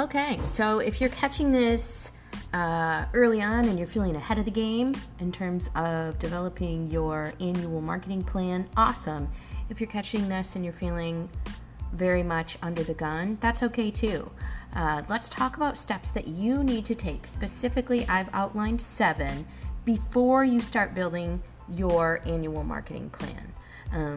Okay, so if you're catching this early on and you're feeling ahead of the game in terms of developing your annual marketing plan, awesome. If you're catching this and you're feeling very much under the gun, that's okay too. Let's talk about steps that you need to take. Specifically, I've outlined 7 before you start building your annual marketing plan.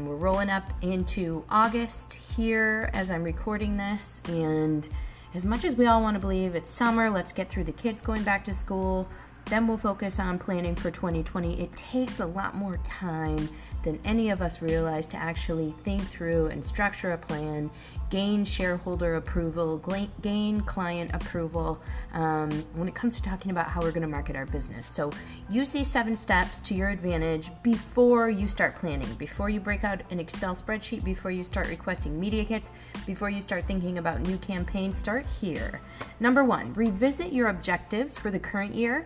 We're rolling up into August here as I'm recording this, and as much as we all want to believe it's summer, let's get through the kids going back to school, then we'll focus on planning for 2020. It takes a lot more time than any of us realize to actually think through and structure a plan, gain shareholder approval, gain client approval when it comes to talking about how we're going to market our business. So use these 7 steps to your advantage before you start planning, before you break out an Excel spreadsheet, before you start requesting media kits, before you start thinking about new campaigns. Start here. Number 1, revisit your objectives for the current year.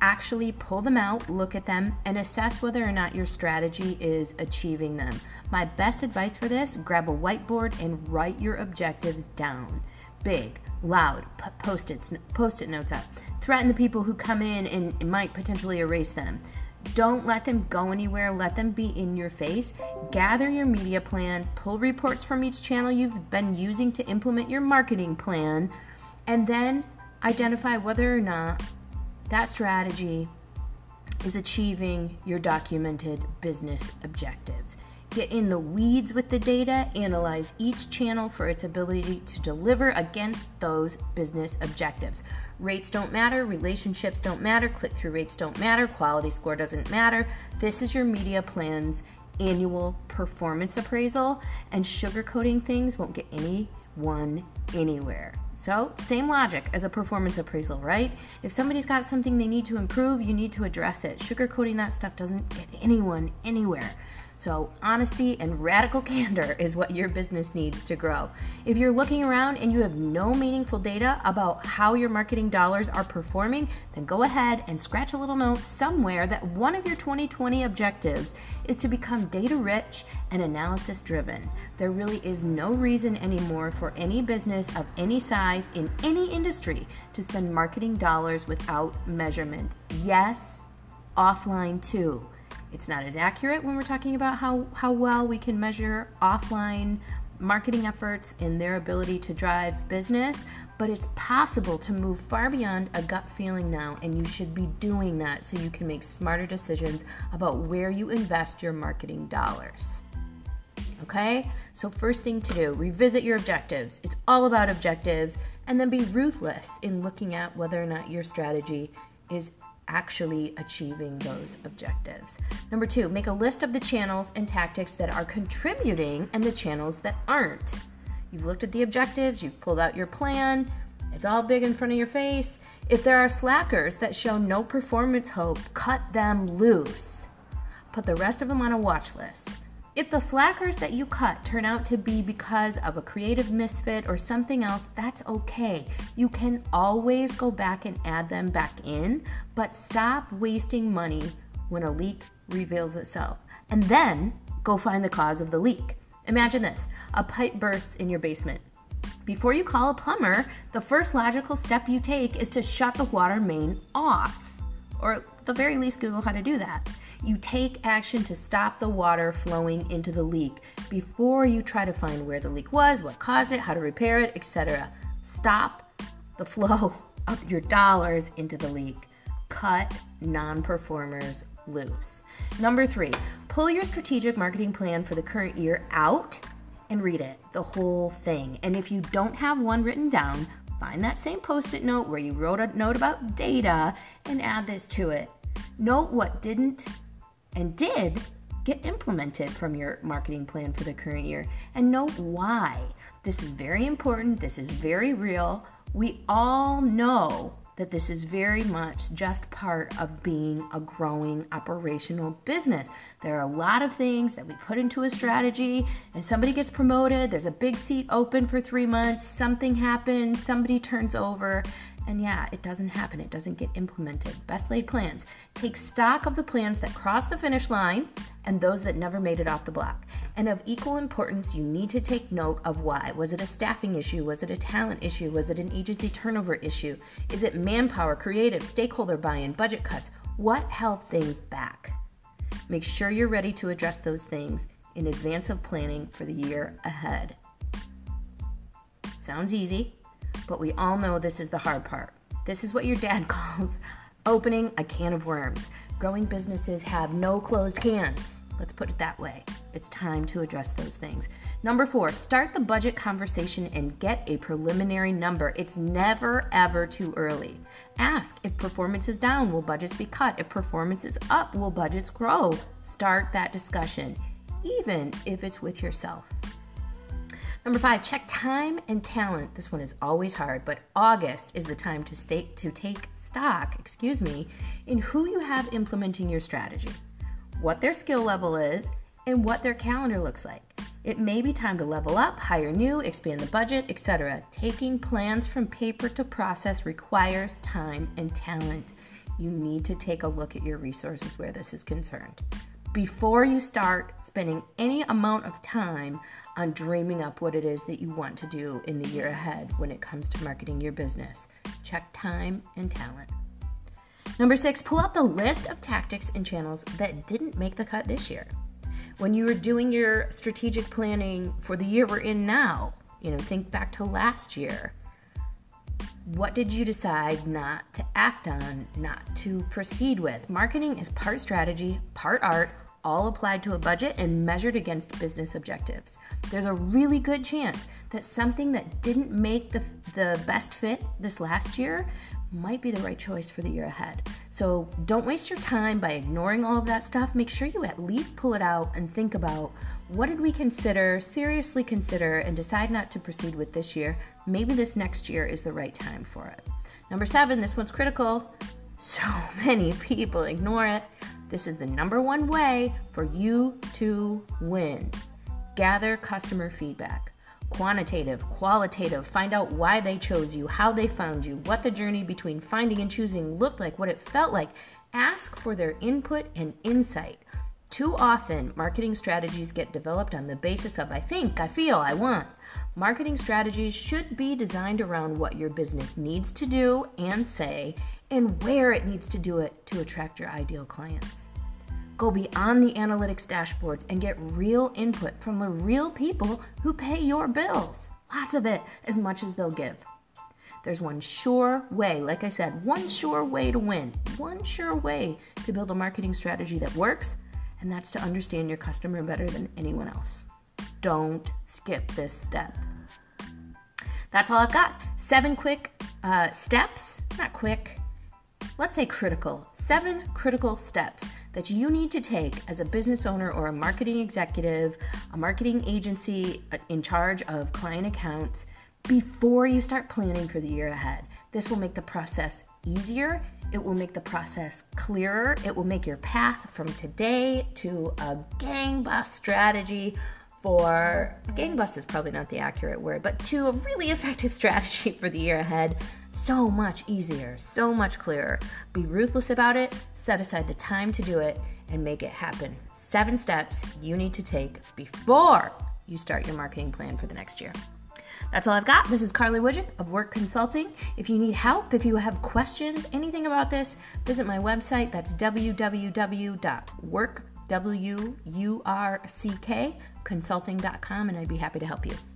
Actually pull them out, look at them, and assess whether or not your strategy is achieving them. My best advice for this, grab a whiteboard and write your objectives down. Big, loud, put post-it notes up. Threaten the people who come in and might potentially erase them. Don't let them go anywhere. Let them be in your face. Gather your media plan. Pull reports from each channel you've been using to implement your marketing plan. And then identify whether or not that strategy is achieving your documented business objectives. Get in the weeds with the data, analyze each channel for its ability to deliver against those business objectives. Rates don't matter, relationships don't matter, click-through rates don't matter, quality score doesn't matter. This is your media plan's annual performance appraisal, and sugarcoating things won't get anyone anywhere. So, same logic as a performance appraisal, right? If somebody's got something they need to improve, you need to address it. Sugarcoating that stuff doesn't get anyone anywhere. So, honesty and radical candor is what your business needs to grow. If you're looking around and you have no meaningful data about how your marketing dollars are performing, then go ahead and scratch a little note somewhere that one of your 2020 objectives is to become data-rich and analysis-driven. There really is no reason anymore for any business of any size in any industry to spend marketing dollars without measurement. Yes, offline too. It's not as accurate when we're talking about how well we can measure offline marketing efforts and their ability to drive business, but it's possible to move far beyond a gut feeling now, and you should be doing that so you can make smarter decisions about where you invest your marketing dollars. Okay, so first thing to do, revisit your objectives. It's all about objectives, and then be ruthless in looking at whether or not your strategy is actually achieving those objectives. Number 2, make a list of the channels and tactics that are contributing and the channels that aren't. You've looked at the objectives, you've pulled out your plan, it's all big in front of your face. If there are slackers that show no performance hope, cut them loose. Put the rest of them on a watch list. If the slackers that you cut turn out to be because of a creative misfit or something else, that's okay. You can always go back and add them back in, but stop wasting money when a leak reveals itself. And then go find the cause of the leak. Imagine this, a pipe bursts in your basement. Before you call a plumber, the first logical step you take is to shut the water main off, or at the very least, Google how to do that. You take action to stop the water flowing into the leak before you try to find where the leak was, what caused it, how to repair it, etc. Stop the flow of your dollars into the leak. Cut non-performers loose. Number 3, pull your strategic marketing plan for the current year out and read it, the whole thing. And if you don't have one written down, find that same post-it note where you wrote a note about data and add this to it. Note what didn't and did get implemented from your marketing plan for the current year, and note why. This is very important. This is very real. We all know that this is very much just part of being a growing operational business. There are a lot of things that we put into a strategy, and somebody gets promoted, there's a big seat open for 3 months, something happens, somebody turns over, And yeah, it doesn't happen. It doesn't get implemented. Best laid plans. Take stock of the plans that cross the finish line and those that never made it off the block. And of equal importance, you need to take note of why. Was it a staffing issue? Was it a talent issue? Was it an agency turnover issue? Is it manpower, creative, stakeholder buy-in, budget cuts? What held things back? Make sure you're ready to address those things in advance of planning for the year ahead. Sounds easy, but we all know this is the hard part. This is what your dad calls opening a can of worms. Growing businesses have no closed cans. Let's put it that way. It's time to address those things. Number 4, start the budget conversation and get a preliminary number. It's never, ever too early. Ask, if performance is down, will budgets be cut? If performance is up, will budgets grow? Start that discussion, even if it's with yourself. Number 5, check time and talent. This one is always hard, but August is the time to take stock, in who you have implementing your strategy, what their skill level is, and what their calendar looks like. It may be time to level up, hire new, expand the budget, etc. Taking plans from paper to process requires time and talent. You need to take a look at your resources where this is concerned before you start spending any amount of time on dreaming up what it is that you want to do in the year ahead when it comes to marketing your business. Check time and talent. Number 6, pull out the list of tactics and channels that didn't make the cut this year. When you were doing your strategic planning for the year we're in now, think back to last year. What did you decide not to act on, not to proceed with? Marketing is part strategy, part art, all applied to a budget and measured against business objectives. There's a really good chance that something that didn't make the best fit this last year might be the right choice for the year ahead. So don't waste your time by ignoring all of that stuff. Make sure you at least pull it out and think about, what did we consider, seriously consider, and decide not to proceed with this year? Maybe this next year is the right time for it. Number 7, this one's critical. So many people ignore it. This is the number one way for you to win. Gather customer feedback. Quantitative, qualitative, find out why they chose you, how they found you, what the journey between finding and choosing looked like, what it felt like. Ask for their input and insight. Too often, marketing strategies get developed on the basis of I think, I feel, I want. Marketing strategies should be designed around what your business needs to do and say, and where it needs to do it to attract your ideal clients. Go beyond the analytics dashboards and get real input from the real people who pay your bills. Lots of it, as much as they'll give. There's one sure way, like I said, one sure way to win, one sure way to build a marketing strategy that works, and that's to understand your customer better than anyone else. Don't skip this step. That's all I've got. 7 quick steps, not quick, let's say critical. 7 critical steps that you need to take as a business owner or a marketing executive, a marketing agency in charge of client accounts before you start planning for the year ahead. This will make the process easier. It will make the process clearer. It will make your path from today to a gangbust strategy for, gangbust is probably not the accurate word, but to a really effective strategy for the year ahead so much easier, so much clearer. Be ruthless about it, set aside the time to do it, and make it happen. 7 steps you need to take before you start your marketing plan for the next year. That's all I've got. This is Carly Woodgick of Work Consulting. If you need help, if you have questions, anything about this, visit my website. That's www.workconsulting.com, and I'd be happy to help you.